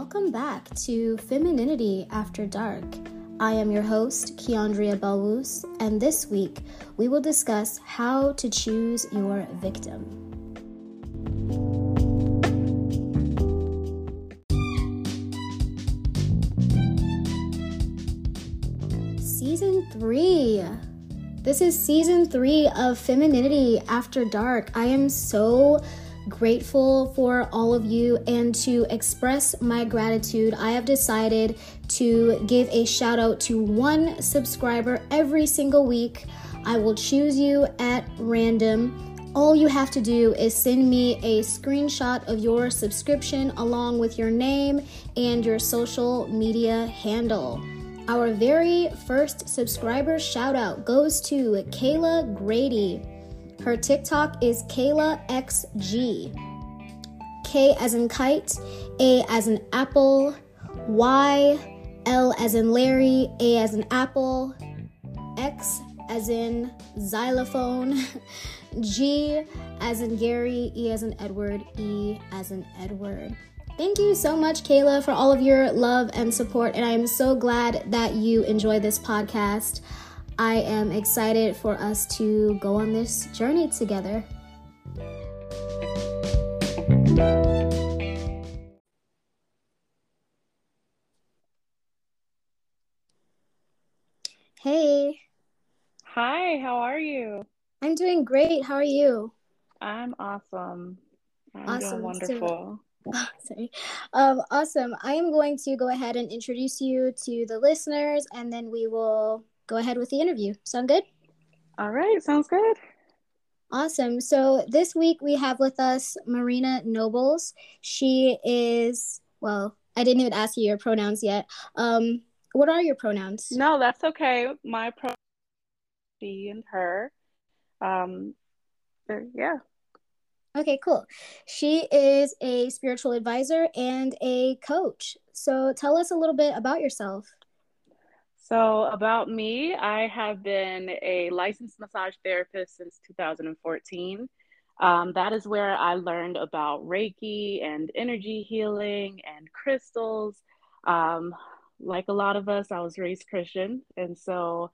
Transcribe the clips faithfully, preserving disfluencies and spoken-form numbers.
Welcome back to Femininity After Dark. I am your host, Keandria Balous, and this week we will discuss how to choose your victim. Season three. This is Season three of Femininity After Dark. I am so grateful for all of you, and to express my gratitude, I have decided to give a shout out to one subscriber every single week. I will choose you at random. All you have to do is send me a screenshot of your subscription along with your name and your social media handle. Our very first subscriber shout out goes to Kayla Grady. Her TikTok is KaylaXG. K as in kite, A as in apple, Y, L as in Larry, A as in apple, X as in xylophone, G as in Gary, E as in Edward, E as in Edward. Thank you so much, Kayla, for all of your love and support, and I am so glad that you enjoy this podcast. I am excited for us to go on this journey together. Hey. Hi, how are you? I'm doing great. How are you? I'm awesome. I'm awesome. Doing wonderful. Oh, sorry. Um, awesome. I am going to go ahead and introduce you to the listeners, and then we will go ahead with the interview. Sound good? All right. Sounds good. Awesome. So this week we have with us Marheena Nobles. She is, well, I didn't even ask you your pronouns yet. Um, what are your pronouns? No, that's okay. My pronouns are she and her. Um, yeah. Okay, cool. She is a spiritual advisor and a coach. So tell us a little bit about yourself. So about me, I have been a licensed massage therapist since two thousand fourteen. Um, that is where I learned about Reiki and energy healing and crystals. Um, like a lot of us, I was raised Christian. And so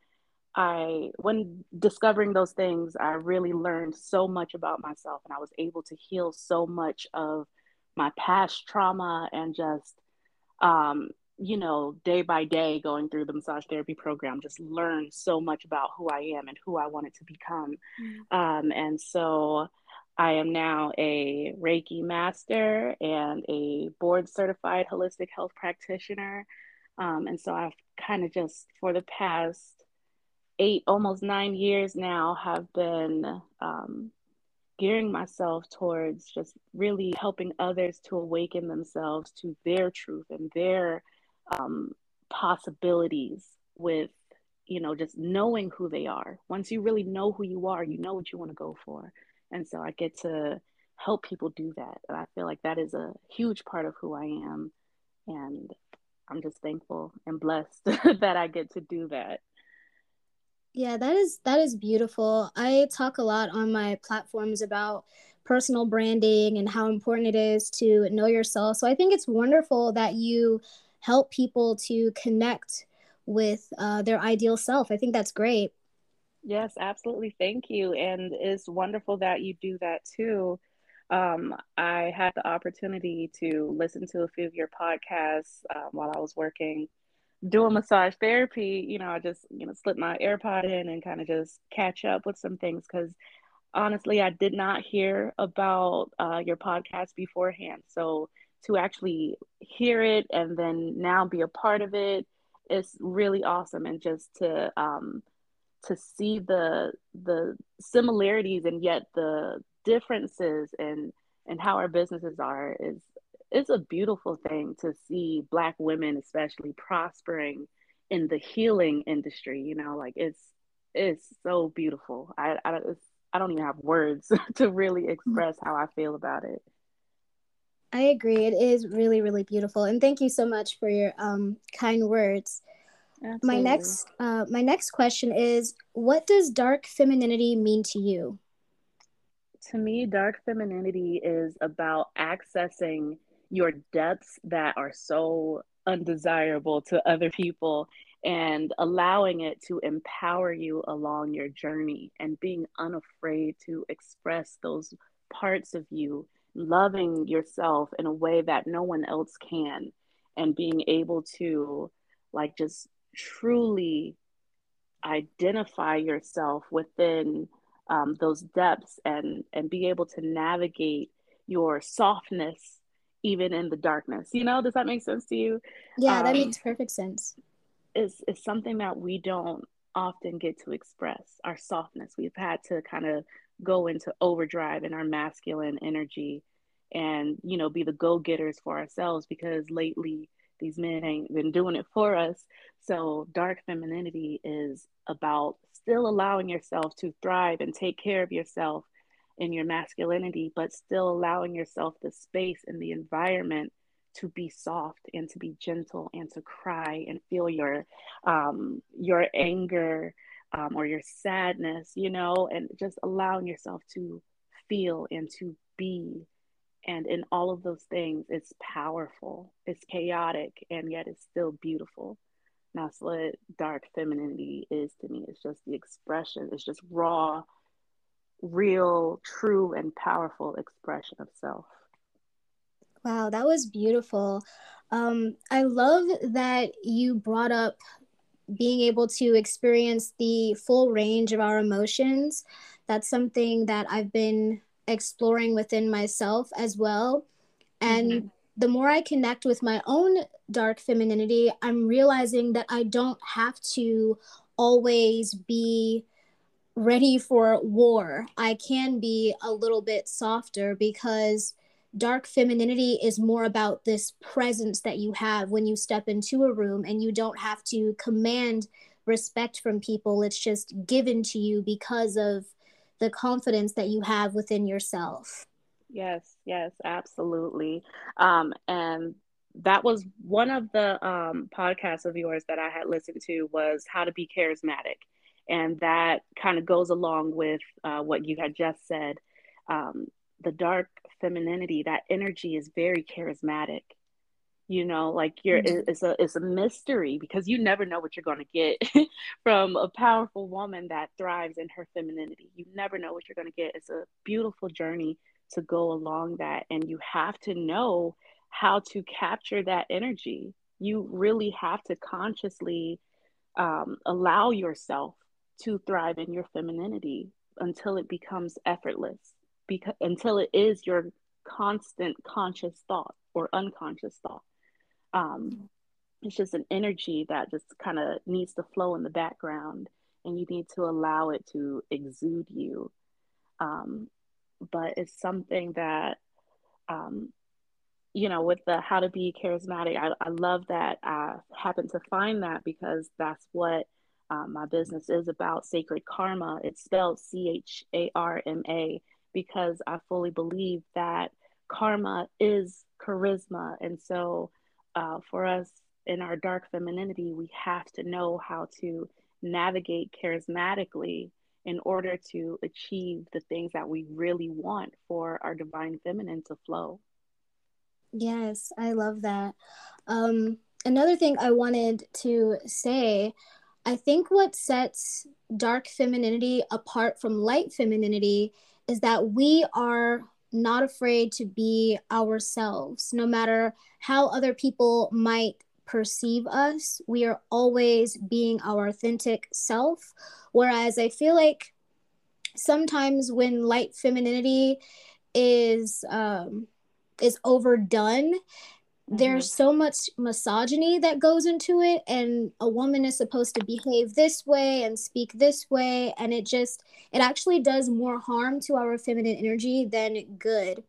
I, when discovering those things, I really learned so much about myself, and I was able to heal so much of my past trauma and just, um, you know, day by day going through the massage therapy program, just learned so much about who I am and who I wanted to become. Mm-hmm. Um, and so I am now a Reiki master and a board certified holistic health practitioner. Um, and so I've kind of just for the past eight, almost nine years now have been um, gearing myself towards just really helping others to awaken themselves to their truth and their um, possibilities with, you know, just knowing who they are. Once you really know who you are, you know what you want to go for. And so I get to help people do that. And I feel like that is a huge part of who I am. And I'm just thankful and blessed that I get to do that. Yeah, that is, that is beautiful. I talk a lot on my platforms about personal branding and how important it is to know yourself. So I think it's wonderful that you help people to connect with uh, their ideal self. I think that's great. Yes, absolutely. Thank you. And it's wonderful that you do that too. Um, I had the opportunity to listen to a few of your podcasts uh, while I was working doing massage therapy. You know, I just, you know, slip my AirPod in and kind of just catch up with some things, because honestly, I did not hear about uh, your podcast beforehand. So to actually hear it and then now be a part of it is really awesome. And just to um, to see the the similarities and yet the differences and and how our businesses are is it's a beautiful thing to see Black women, especially, prospering in the healing industry. You know, like it's, it's so beautiful. I, I, it's, I don't even have words to really express how I feel about it. I agree. It is really, really beautiful. And thank you so much for your um, kind words. Absolutely. My next, uh, my next question is, what does dark femininity mean to you? To me, dark femininity is about accessing your depths that are so undesirable to other people and allowing it to empower you along your journey and being unafraid to express those parts of you, loving yourself in a way that no one else can, and being able to like just truly identify yourself within um, those depths and and be able to navigate your softness even in the darkness. You know, does that make sense to you? Yeah, um, that makes perfect sense. It's, it's something that we don't often get to express, our softness. We've had to kind of go into overdrive in our masculine energy and, you know, be the go-getters for ourselves because lately these men ain't been doing it for us. So dark femininity is about still allowing yourself to thrive and take care of yourself in your masculinity, but still allowing yourself the space and the environment to be soft and to be gentle and to cry and feel your um, your anger um, or your sadness, you know, and just allowing yourself to feel and to be. And in all of those things, it's powerful, it's chaotic, and yet it's still beautiful. And that's what dark femininity is to me. It's just the expression. It's just raw, real, true, and powerful expression of self. Wow, that was beautiful. Um, I love that you brought up being able to experience the full range of our emotions. That's something that I've been exploring within myself as well. And mm-hmm. the more I connect with my own dark femininity, I'm realizing that I don't have to always be ready for war. I can be a little bit softer because dark femininity is more about this presence that you have when you step into a room, and you don't have to command respect from people. It's just given to you because of the confidence that you have within yourself. Yes, yes, absolutely. Um, and that was one of the um, podcasts of yours that I had listened to, was How to Be Charismatic. And that kind of goes along with uh, what you had just said. Um, the dark femininity, that energy is very charismatic, you know, like you're it's a it's a mystery because you never know what you're going to get from a powerful woman that thrives in her femininity. You never know what you're going to get. It's a beautiful journey to go along that, and you have to know how to capture that energy. You really have to consciously um, allow yourself to thrive in your femininity until it becomes effortless. Because until it is your constant conscious thought or unconscious thought. Um, it's just an energy that just kind of needs to flow in the background, and you need to allow it to exude you. Um, but it's something that, um, you know, with the How to Be Charismatic, I, I love that I happened to find that because that's what uh, my business is about, Sacred Karma. It's spelled C H A R M A. Because I fully believe that karma is charisma. And so uh, for us in our dark femininity, we have to know how to navigate charismatically in order to achieve the things that we really want for our divine feminine to flow. Yes, I love that. Um, another thing I wanted to say, I think what sets dark femininity apart from light femininity is that we are not afraid to be ourselves. No matter how other people might perceive us, we are always being our authentic self. Whereas I feel like sometimes when light femininity is um, is overdone, mm-hmm. there's so much misogyny that goes into it, and a woman is supposed to behave this way and speak this way, and it just it actually does more harm to our feminine energy than good.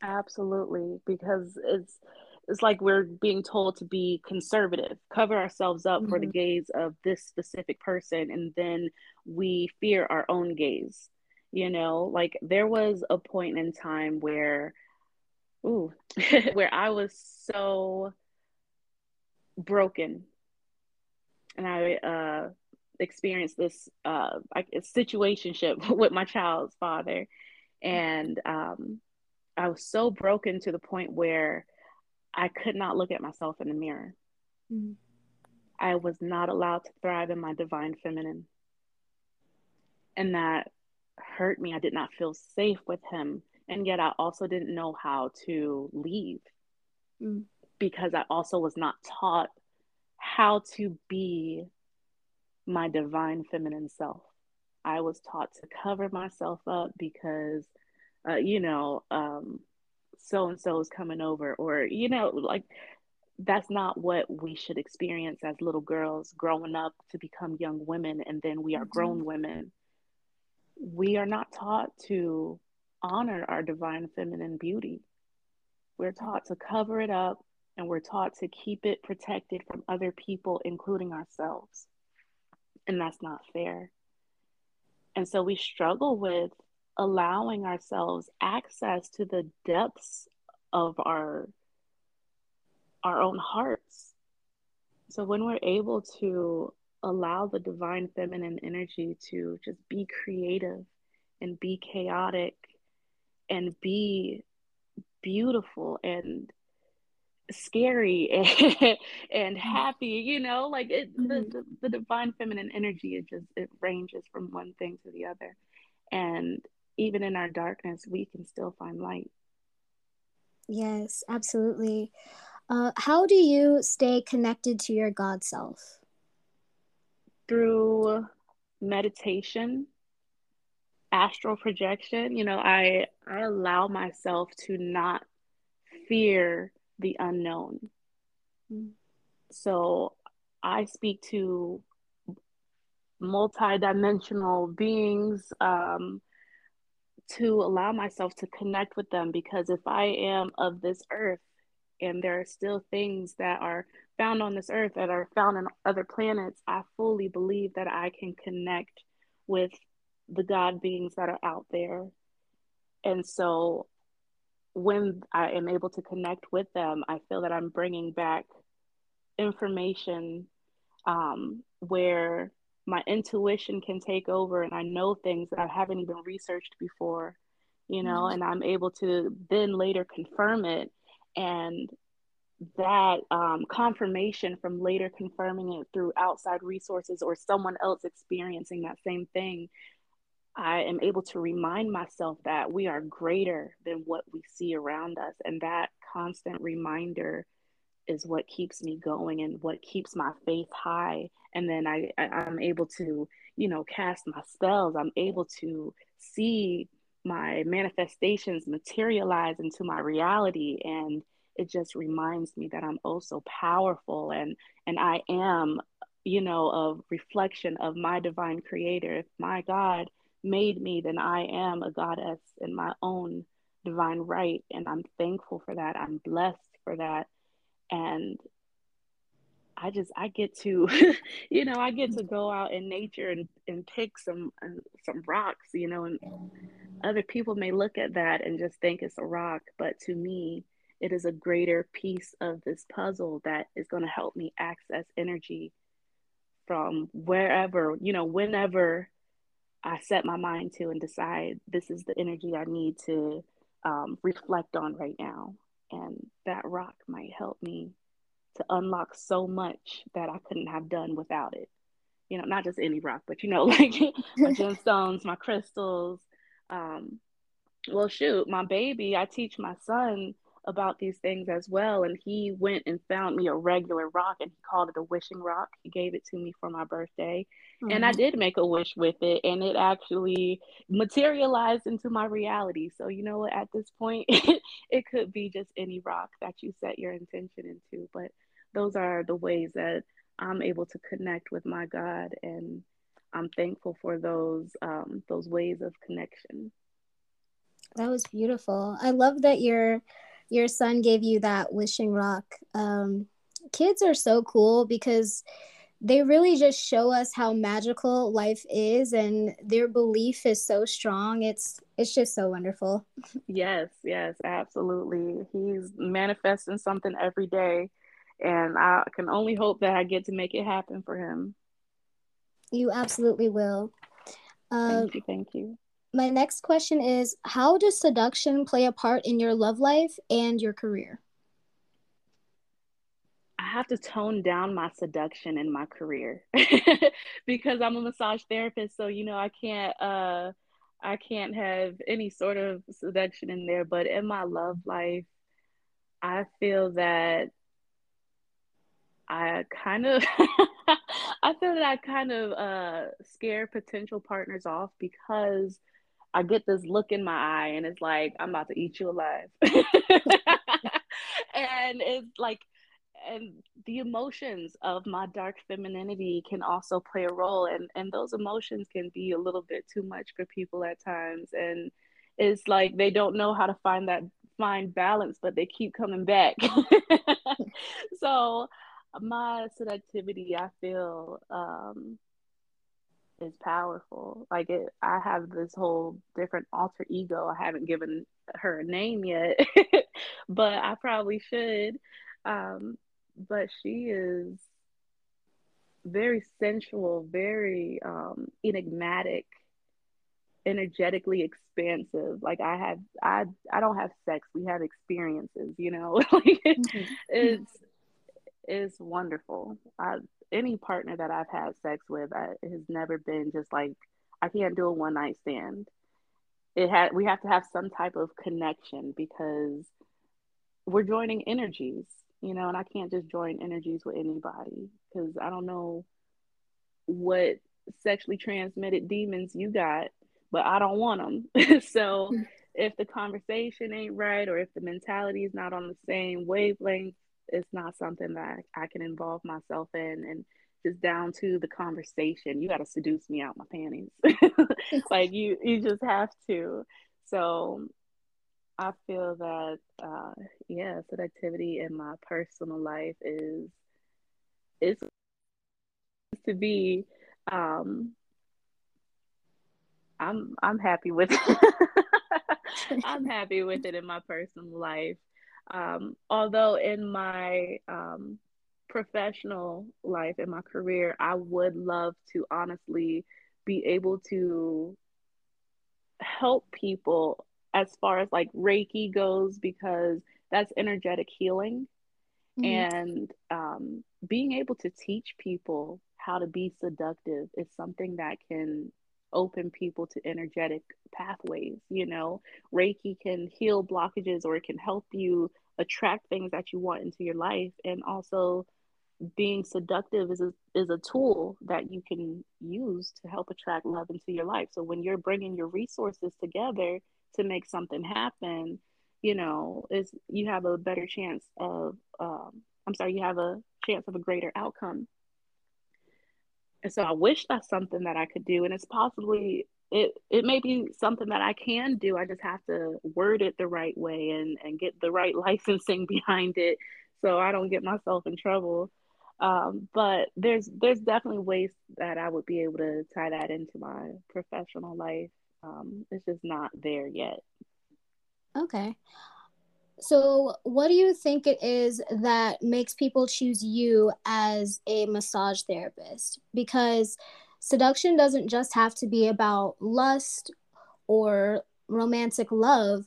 Absolutely, because it's it's like we're being told to be conservative, cover ourselves up mm-hmm. for the gaze of this specific person, and then we fear our own gaze. You know, like there was a point in time where Ooh, where I was so broken, and I uh, experienced this uh, situationship with my child's father, and um, I was so broken to the point where I could not look at myself in the mirror. Mm-hmm. I was not allowed to thrive in my divine feminine. And that hurt me. I did not feel safe with him. And yet I also didn't know how to leave mm-hmm. because I also was not taught how to be my divine feminine self. I was taught to cover myself up because, uh, you know, um, so-and-so is coming over, or, you know, like, that's not what we should experience as little girls growing up to become young women. And then we are grown women. We are not taught to honor our divine feminine beauty. We're taught to cover it up, and we're taught to keep it protected from other people, including ourselves. And that's not fair. And so we struggle with allowing ourselves access to the depths of our our own hearts. So when we're able to allow the divine feminine energy to just be creative and be chaotic and be beautiful and scary and, and happy, you know, like it, mm-hmm. the, the, the divine feminine energy, it just, it ranges from one thing to the other. And even in our darkness, we can still find light. Yes, absolutely. Uh, how do you stay connected to your God self? Through meditation, astral projection. You know, I, I allow myself to not fear the unknown. Mm. So I speak to multidimensional beings um, to allow myself to connect with them, because if I am of this earth, and there are still things that are found on this earth that are found on other planets, I fully believe that I can connect with the God beings that are out there. And so when I am able to connect with them, I feel that I'm bringing back information um, where my intuition can take over, and I know things that I haven't even researched before, you know, mm-hmm. and I'm able to then later confirm it. And that um, confirmation from later confirming it through outside resources or someone else experiencing that same thing, I am able to remind myself that we are greater than what we see around us. And that constant reminder is what keeps me going and what keeps my faith high. And then I, I, I'm able to, you know, cast my spells. I'm able to see my manifestations materialize into my reality, and it just reminds me that I'm also powerful, and and I am, you know, a reflection of my divine creator. If my God made me, then I am a goddess in my own divine right, and I'm thankful for that. I'm blessed for that. And I just, I get to, you know, I get to go out in nature and, and pick some uh, some rocks, you know, and other people may look at that and just think it's a rock, but to me, it is a greater piece of this puzzle that is going to help me access energy from wherever, you know, whenever I set my mind to and decide this is the energy I need to um, reflect on right now. And that rock might help me to unlock so much that I couldn't have done without it. You know, not just any rock, but, you know, like my gemstones, my crystals. Um, well, shoot, my baby, I teach my son about these things as well. And he went and found me a regular rock, and he called it a wishing rock. He gave it to me for my birthday. Mm-hmm. And I did make a wish with it, and it actually materialized into my reality. So, you know what, at this point, it could be just any rock that you set your intention into. But those are the ways that I'm able to connect with my God, and I'm thankful for those, um, those ways of connection. That was beautiful. I love that you're Your son gave you that wishing rock. Um, kids are so cool because they really just show us how magical life is, and their belief is so strong. It's it's just so wonderful. Yes, yes, absolutely. He's manifesting something every day, and I can only hope that I get to make it happen for him. You absolutely will. Um, thank you, thank you. My next question is, how does seduction play a part in your love life and your career? I have to tone down my seduction in my career because I'm a massage therapist. So, you know, I can't, uh, I can't have any sort of seduction in there. But in my love life, I feel that I kind of, I feel that I kind of uh, scare potential partners off because I get this look in my eye and it's like, I'm about to eat you alive. And it's like, and the emotions of my dark femininity can also play a role. And, and those emotions can be a little bit too much for people at times. And it's like, they don't know how to find that find balance, but they keep coming back. So my seductivity, I feel, um, is powerful. Like it, I have this whole different alter ego. I haven't given her a name yet, but I probably should. Um, But she is very sensual, very um, enigmatic, energetically expansive. Like I have, I I don't have sex. We have experiences, you know. Like it, mm-hmm. It's it's wonderful. I, any partner that I've had sex with I, it has never been just like I can't do a one night stand. It had we have to have some type of connection because we're joining energies. You know, and I can't just join energies with anybody because I don't know what sexually transmitted demons you got, but I don't want them. So if the conversation ain't right or if the mentality is not on the same wavelength, it's not something that I can involve myself in. And just down to the conversation, you got to seduce me out my panties. Like you, you just have to. So I feel that, uh, yeah, seductivity in my personal life is, is to be, um, I'm, I'm happy with it. I'm happy with it in my personal life. Um, although in my, um, professional life, in my career, I would love to honestly be able to help people as far as like Reiki goes, because that's energetic healing. Mm-hmm. And um, being able to teach people how to be seductive is something that can open people to energetic pathways. You know, Reiki can heal blockages or it can help you attract things that you want into your life. And also being seductive is a, is a tool that you can use to help attract love into your life. So when you're bringing your resources together to make something happen, you know, is you have a better chance of, um, I'm sorry, you have a chance of a greater outcome. And so I wish that's something that I could do. And it's possibly, it, it may be something that I can do. I just have to word it the right way and, and get the right licensing behind it so I don't get myself in trouble. Um, but there's, there's definitely ways that I would be able to tie that into my professional life. Um, it's just not there yet. Okay. So what do you think it is that makes people choose you as a massage therapist? Because seduction doesn't just have to be about lust or romantic love.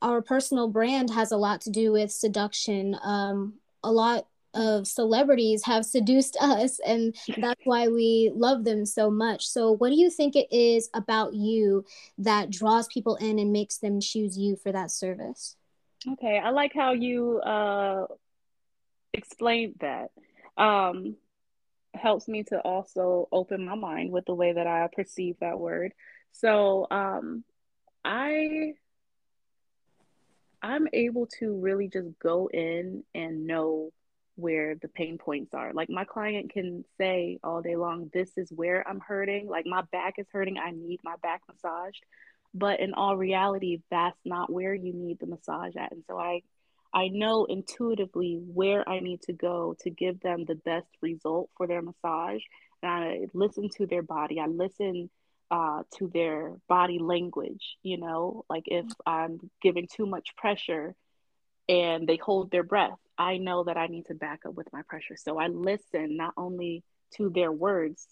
Our personal brand has a lot to do with seduction. Um, a lot of celebrities have seduced us, and that's why we love them so much. So what do you think it is about you that draws people in and makes them choose you for that service? Okay, I like how you uh, explained that. Um, helps me to also open my mind with the way that I perceive that word. So um, I... I'm able to really just go in and know where the pain points are. Like my client can say all day long, this is where I'm hurting. Like my back is hurting. I need my back massaged. But in all reality, that's not where you need the massage at. And so I, I know intuitively where I need to go to give them the best result for their massage. And I listen to their body. I listen uh, to their body language. You know, like if I'm giving too much pressure and they hold their breath, I know that I need to back up with my pressure. So I listen not only to their words,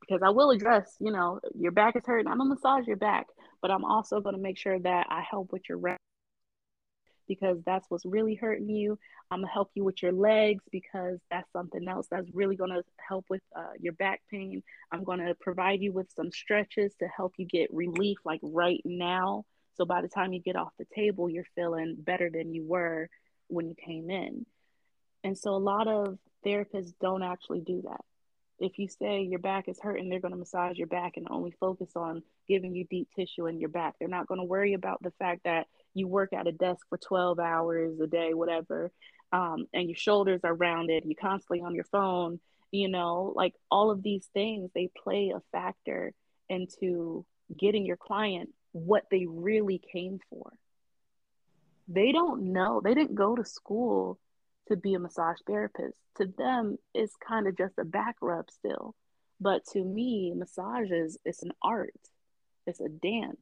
because I will address, you know, your back is hurting. I'm going to massage your back. but I'm also going to make sure that I help with your rest because that's what's really hurting you. I'm going to help you with your legs because that's something else that's really going to help with uh, your back pain. I'm going to provide you with some stretches to help you get relief like right now. So by the time you get off the table, you're feeling better than you were when you came in. And so a lot of therapists don't actually do that. If you say your back is hurting, they're going to massage your back and only focus on giving you deep tissue in your back. They're not going to worry about the fact that you work at a desk for twelve hours a day, whatever, um, and your shoulders are rounded, you're constantly on your phone, you know, like all of these things, they play a factor into getting your client what they really came for. They don't know. They didn't go to school to be a massage therapist. To them, it's kind of just a back rub still. But to me, massages, it's an art. It's a dance.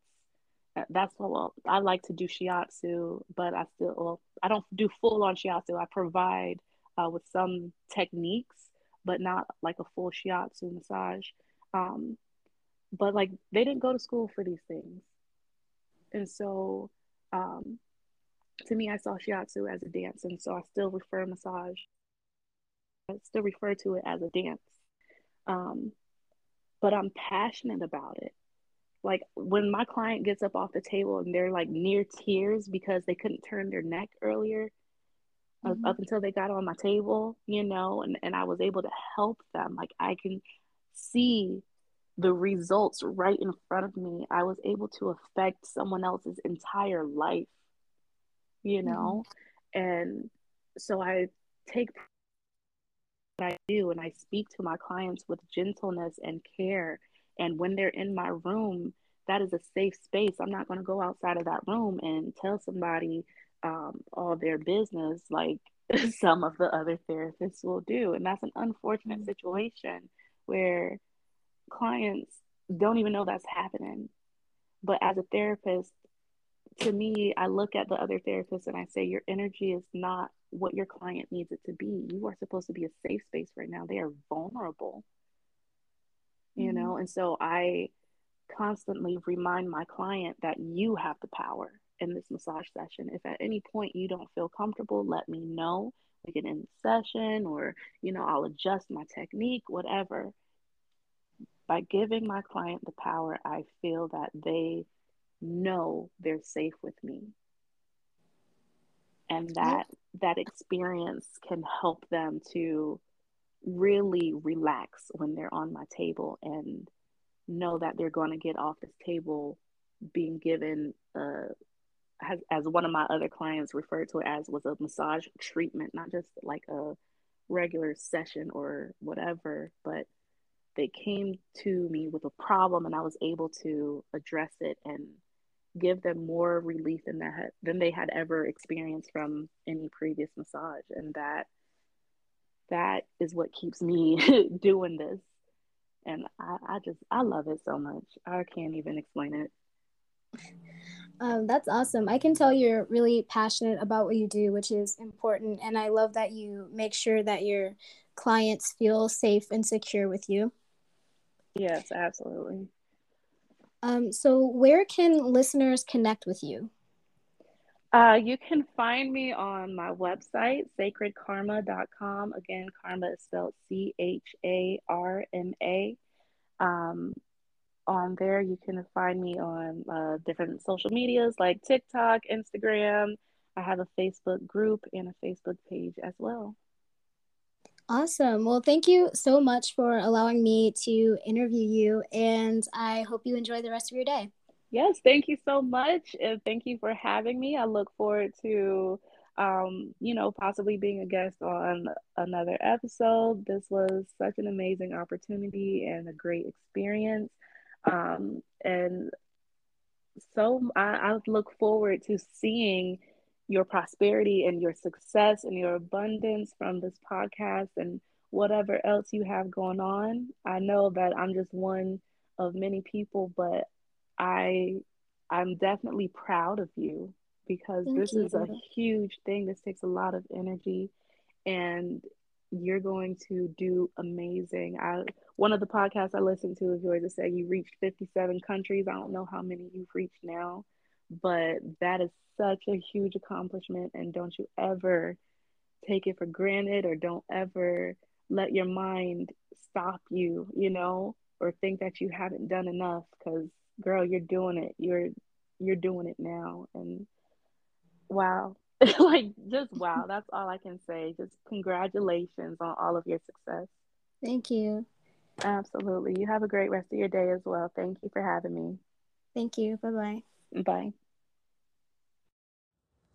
That's what well, I like to do shiatsu, but I still, well, I don't do full on shiatsu. I provide uh, with some techniques, but not like a full shiatsu massage. Um, but like, they didn't go to school for these things. And so, um, to me, I saw shiatsu as a dance, and so I still refer massage. I still refer to it as a dance, um, but I'm passionate about it. Like when my client gets up off the table and they're like near tears because they couldn't turn their neck earlier, mm-hmm. up until they got on my table, you know, and, and I was able to help them. Like I can see the results right in front of me. I was able to affect someone else's entire life. You know, and so I take what I do and I speak to my clients with gentleness and care. And when they're in my room, that is a safe space. I'm not going to go outside of that room and tell somebody um, all their business like some of the other therapists will do. And that's an unfortunate mm-hmm. situation where clients don't even know that's happening. But as a therapist, to me, I look at the other therapists and I say, your energy is not what your client needs it to be. You are supposed to be a safe space right now. They are vulnerable, you mm-hmm. know? And so I constantly remind my client that you have the power in this massage session. If at any point you don't feel comfortable, let me know. We can end the session or, you know, I'll adjust my technique, whatever. By giving my client the power, I feel that they know they're safe with me, and that that experience can help them to really relax when they're on my table and know that they're going to get off this table being given uh as, as one of my other clients referred to it as, was a massage treatment, not just like a regular session or whatever, but they came to me with a problem and I was able to address it and give them more relief than that than they had ever experienced from any previous massage. And that that is what keeps me doing this. And I, I just I love it so much. I can't even explain it. Um, that's awesome. I can tell you're really passionate about what you do, which is important. And I love that you make sure that your clients feel safe and secure with you. Yes, absolutely. Um, so where can listeners connect with you? Uh, you can find me on my website, sacred karma dot com. Again, karma is spelled C H A R M A. Um, on there, you can find me on uh, different social medias like TikTok, Instagram. I have a Facebook group and a Facebook page as well. Awesome. Well, thank you so much for allowing me to interview you, and I hope you enjoy the rest of your day. Yes, thank you so much, and thank you for having me. I look forward to, um, you know, possibly being a guest on another episode. This was such an amazing opportunity and a great experience, um, and so I, I look forward to seeing your prosperity and your success and your abundance from this podcast and whatever else you have going on. I know that I'm just one of many people, but I, I'm definitely proud of you because Thank this you. is a huge thing. This takes a lot of energy, and you're going to do amazing. I one of the podcasts I listened to of yours that said you reached fifty-seven countries. I don't know how many you've reached now, but that is such a huge accomplishment, and don't you ever take it for granted, or don't ever let your mind stop you, you know, or think that you haven't done enough, because girl, you're doing it. You're you're doing it now, and wow. Like, just wow. That's all I can say. Just congratulations on all of your success. Thank you. Absolutely. You have a great rest of your day as well. Thank you for having me. Thank you. Bye-bye. Bye.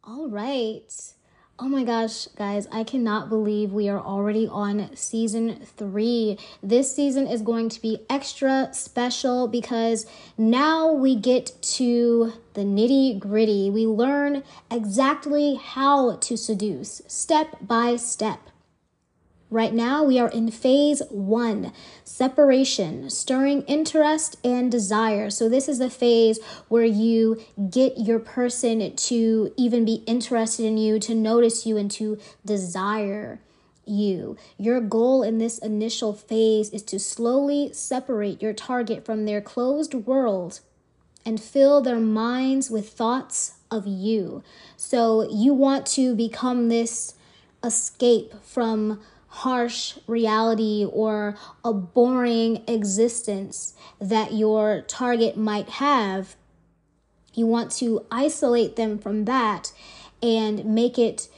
All right. Oh my gosh, guys, I cannot believe we are already on season three. This season is going to be extra special because now we get to the nitty gritty. We learn exactly how to seduce step by step. Right now, we are in phase one, separation, stirring interest and desire. So this is the phase where you get your person to even be interested in you, to notice you, and to desire you. Your goal in this initial phase is to slowly separate your target from their closed world and fill their minds with thoughts of you. So you want to become this escape from harsh reality or a boring existence that your target might have. You want to isolate them from that and make it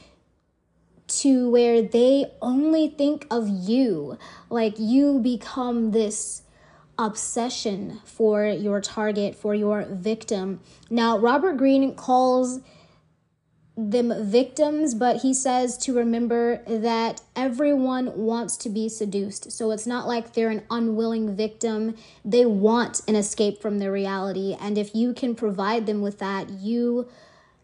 to where they only think of you. Like, you become this obsession for your target, for your victim. Now, Robert Greene calls them victims, but he says to remember that everyone wants to be seduced. So it's not like they're an unwilling victim. They want an escape from their reality. And if you can provide them with that, you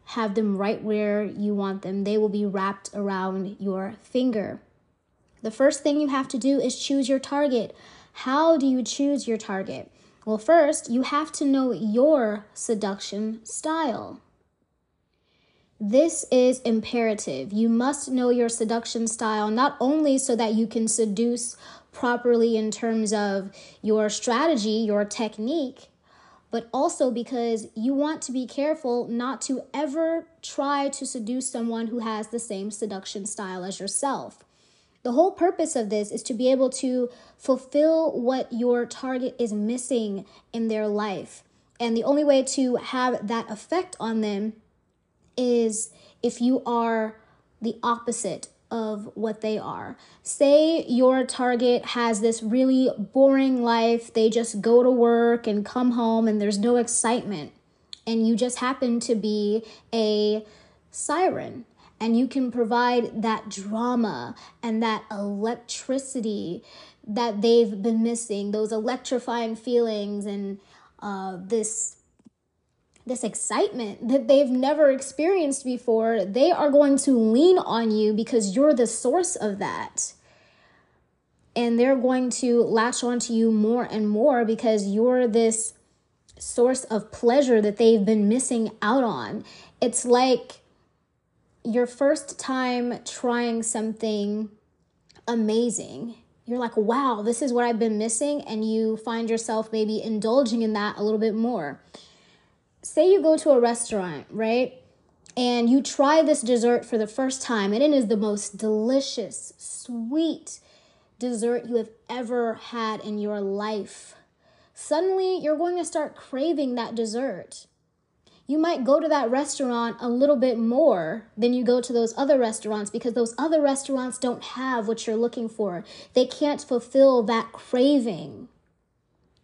have them right where you want them. They will be wrapped around your finger. The first thing you have to do is choose your target. How do you choose your target? Well, first, you have to know your seduction style. This is imperative. You must know your seduction style, not only so that you can seduce properly in terms of your strategy, your technique, but also because you want to be careful not to ever try to seduce someone who has the same seduction style as yourself. The whole purpose of this is to be able to fulfill what your target is missing in their life. And the only way to have that effect on them is if you are the opposite of what they are. Say your target has this really boring life. They just go to work and come home and there's no excitement. And you just happen to be a siren. And you can provide that drama and that electricity that they've been missing. Those electrifying feelings and uh, this this excitement that they've never experienced before. They are going to lean on you because you're the source of that. And they're going to latch onto you more and more because you're this source of pleasure that they've been missing out on. It's like your first time trying something amazing. You're like, wow, this is what I've been missing. And you find yourself maybe indulging in that a little bit more. Say you go to a restaurant, right? And you try this dessert for the first time, and it is the most delicious, sweet dessert you have ever had in your life. Suddenly, you're going to start craving that dessert. You might go to that restaurant a little bit more than you go to those other restaurants because those other restaurants don't have what you're looking for. They can't fulfill that craving.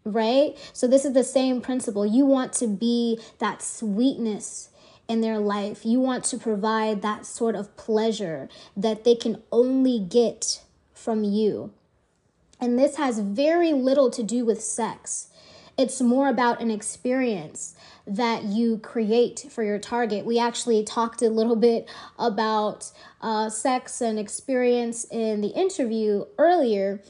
Right? So this is the same principle. You want to be that sweetness in their life. You want to provide that sort of pleasure that they can only get from you. And this has very little to do with sex. It's more about an experience that you create for your target. We actually talked a little bit about uh, sex and experience in the interview earlier.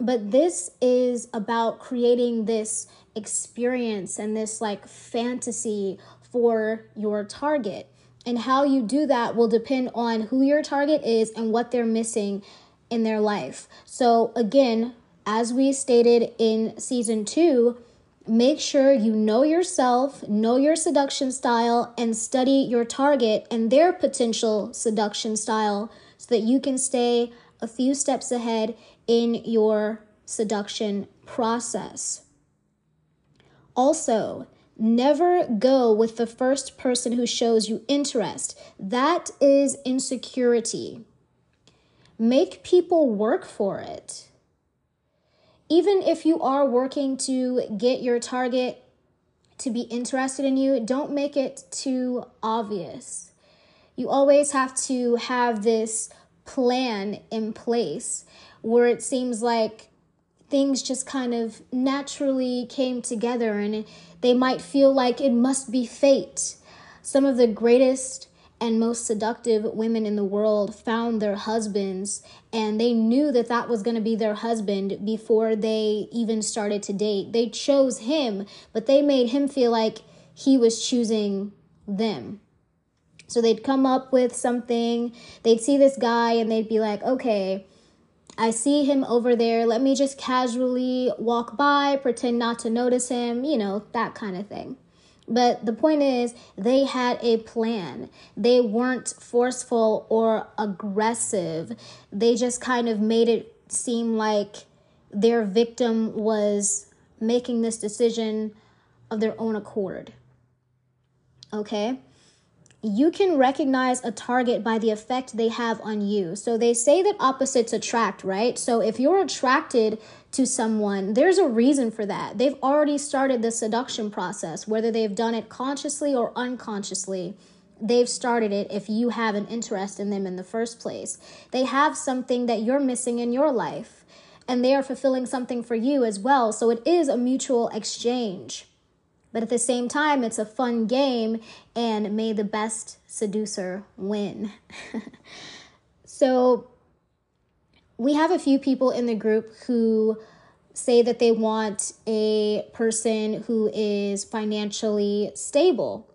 But this is about creating this experience and this like fantasy for your target. And how you do that will depend on who your target is and what they're missing in their life. So again, as we stated in season two, make sure you know yourself, know your seduction style, and study your target and their potential seduction style so that you can stay a few steps ahead in your seduction process. Also, never go with the first person who shows you interest. That is insecurity. Make people work for it. Even if you are working to get your target to be interested in you, don't make it too obvious. You always have to have this plan in place where it seems like things just kind of naturally came together, and they might feel like it must be fate. Some of the greatest and most seductive women in the world found their husbands, and they knew that that was going to be their husband before they even started to date. They chose him, but they made him feel like he was choosing them. So they'd come up with something, they'd see this guy, and they'd be like, okay, I see him over there. Let me just casually walk by, pretend not to notice him, you know, that kind of thing. But the point is, they had a plan. They weren't forceful or aggressive. They just kind of made it seem like their victim was making this decision of their own accord. Okay? You can recognize a target by the effect they have on you. So they say that opposites attract, right? So if you're attracted to someone, there's a reason for that. They've already started the seduction process, whether they've done it consciously or unconsciously. They've started it if you have an interest in them in the first place. They have something that you're missing in your life, and they are fulfilling something for you as well. So it is a mutual exchange. But at the same time, it's a fun game, and may the best seducer win. So we have a few people in the group who say that they want a person who is financially stable.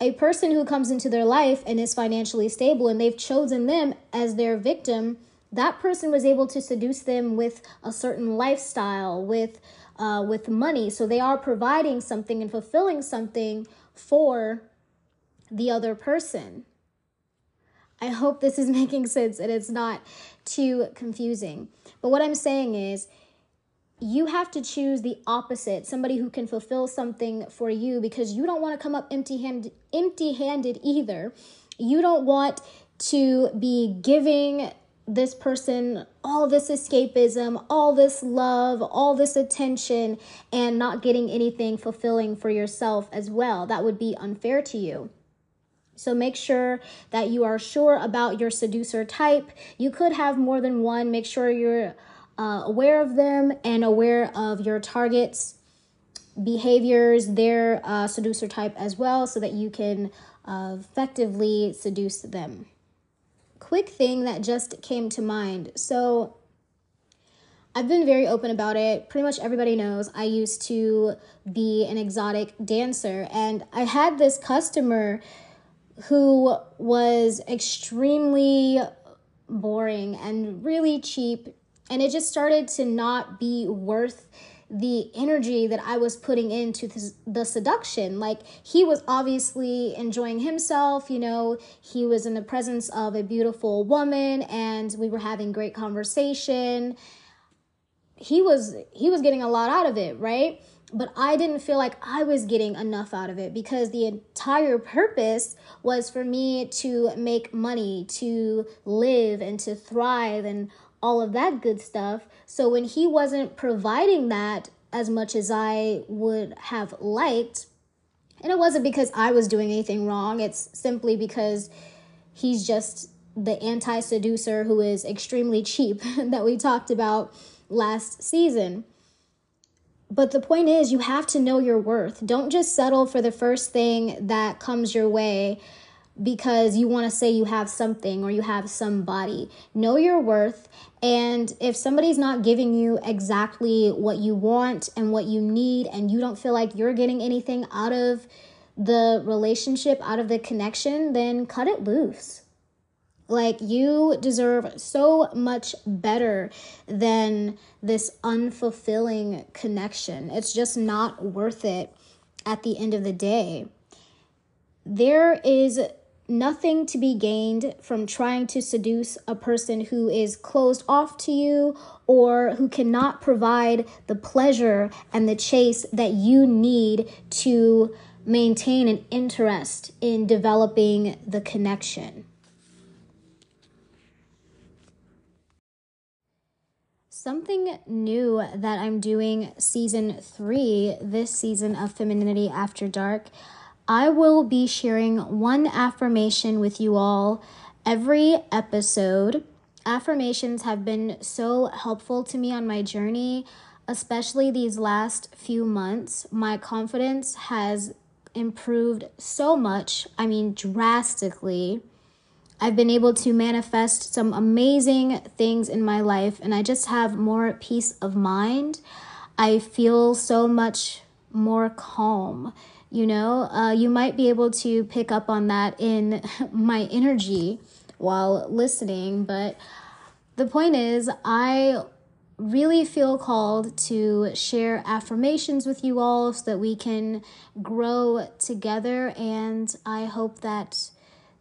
A person who comes into their life and is financially stable, and they've chosen them as their victim, that person was able to seduce them with a certain lifestyle, with Uh, with money. So they are providing something and fulfilling something for the other person. I hope this is making sense and it's not too confusing. But what I'm saying is, you have to choose the opposite, somebody who can fulfill something for you, because you don't want to come up empty-handed, empty-handed either. You don't want to be giving this person all this escapism, all this love, all this attention, and not getting anything fulfilling for yourself as well. That would be unfair to you. So make sure that you are sure about your seducer type. You could have more than one. Make sure you're uh, aware of them and aware of your target's behaviors, their uh, seducer type as well, so that you can uh, effectively seduce them. Quick thing that just came to mind. So I've been very open about it. Pretty much everybody knows I used to be an exotic dancer, and I had this customer who was extremely boring and really cheap, and it just started to not be worth the energy that I was putting into the seduction. Like, he was obviously enjoying himself, you know, he was in the presence of a beautiful woman, and we were having great conversation. He was, he was getting a lot out of it, right? But I didn't feel like I was getting enough out of it, because the entire purpose was for me to make money, to live and to thrive and all of that good stuff. So when he wasn't providing that as much as I would have liked, and it wasn't because I was doing anything wrong, it's simply because he's just the anti-seducer who is extremely cheap that we talked about last season. But the point is, you have to know your worth. Don't just settle for the first thing that comes your way because you want to say you have something or you have somebody. Know your worth, and if somebody's not giving you exactly what you want and what you need, and you don't feel like you're getting anything out of the relationship, out of the connection, then cut it loose. Like, you deserve so much better than this unfulfilling connection. It's just not worth it at the end of the day. There is nothing to be gained from trying to seduce a person who is closed off to you or who cannot provide the pleasure and the chase that you need to maintain an interest in developing the connection. Something new that I'm doing season three, this season of Femininity After Dark, I will be sharing one affirmation with you all every episode. Affirmations have been so helpful to me on my journey, especially these last few months. My confidence has improved so much, I mean drastically. I've been able to manifest some amazing things in my life, and I just have more peace of mind. I feel so much more calm, you know? Uh, you might be able to pick up on that in my energy while listening, but the point is, I really feel called to share affirmations with you all so that we can grow together, and I hope that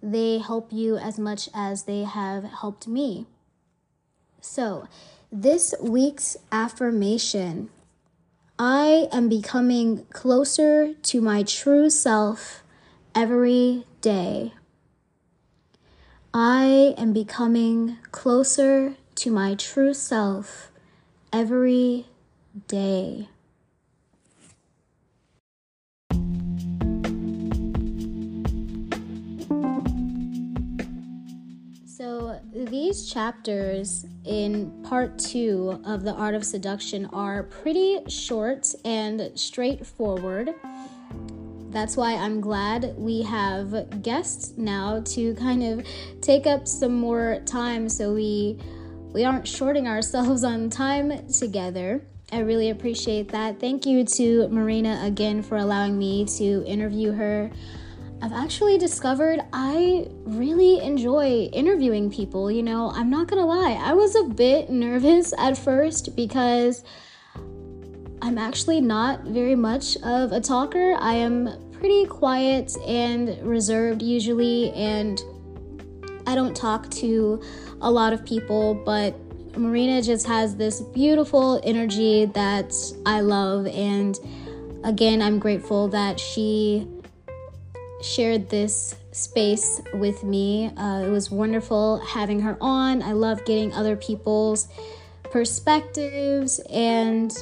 they help you as much as they have helped me. So, this week's affirmation: I am becoming closer to my true self every day. I am becoming closer to my true self every day. So these chapters in part two of The Art of Seduction are pretty short and straightforward. That's why I'm glad we have guests now to kind of take up some more time so we we aren't shorting ourselves on time together. I really appreciate that. Thank you to Marheena again for allowing me to interview her. I've actually discovered I really enjoy interviewing people, you know, I'm not gonna lie. I was a bit nervous at first because I'm actually not very much of a talker. I am pretty quiet and reserved usually, and I don't talk to a lot of people, but Marheena just has this beautiful energy that I love, and again, I'm grateful that she shared this space with me. Uh, it was wonderful having her on. I love getting other people's perspectives, and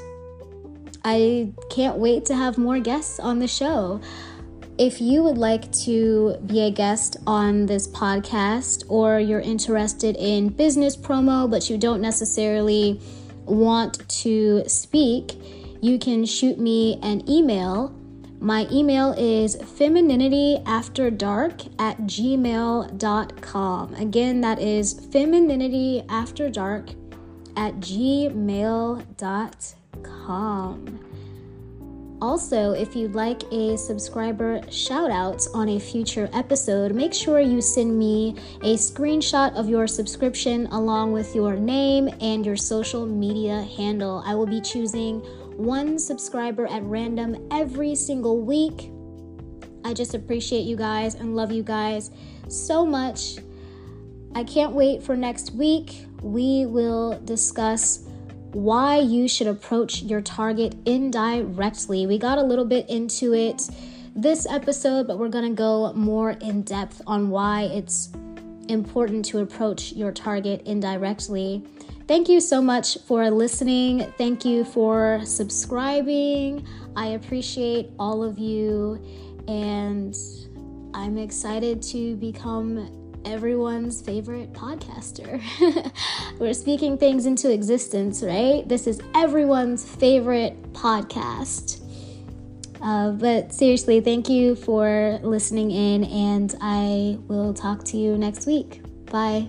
I can't wait to have more guests on the show. If you would like to be a guest on this podcast, or you're interested in business promo but you don't necessarily want to speak, you can shoot me an email. My email is femininity after dark at gmail dot com. Again, that is femininity after dark at gmail dot com. Also, if you'd like a subscriber shout out on a future episode, make sure you send me a screenshot of your subscription along with your name and your social media handle. I will be choosing one subscriber at random every single week. I just appreciate you guys and love you guys so much. I can't wait for next week. We will discuss why you should approach your target indirectly. We got a little bit into it this episode, but we're going to go more in depth on why it's important to approach your target indirectly. Thank you so much for listening. Thank you for subscribing. I appreciate all of you, and I'm excited to become everyone's favorite podcaster. We're speaking things into existence, right? This is everyone's favorite podcast. Uh, but seriously, thank you for listening in, and I will talk to you next week. Bye.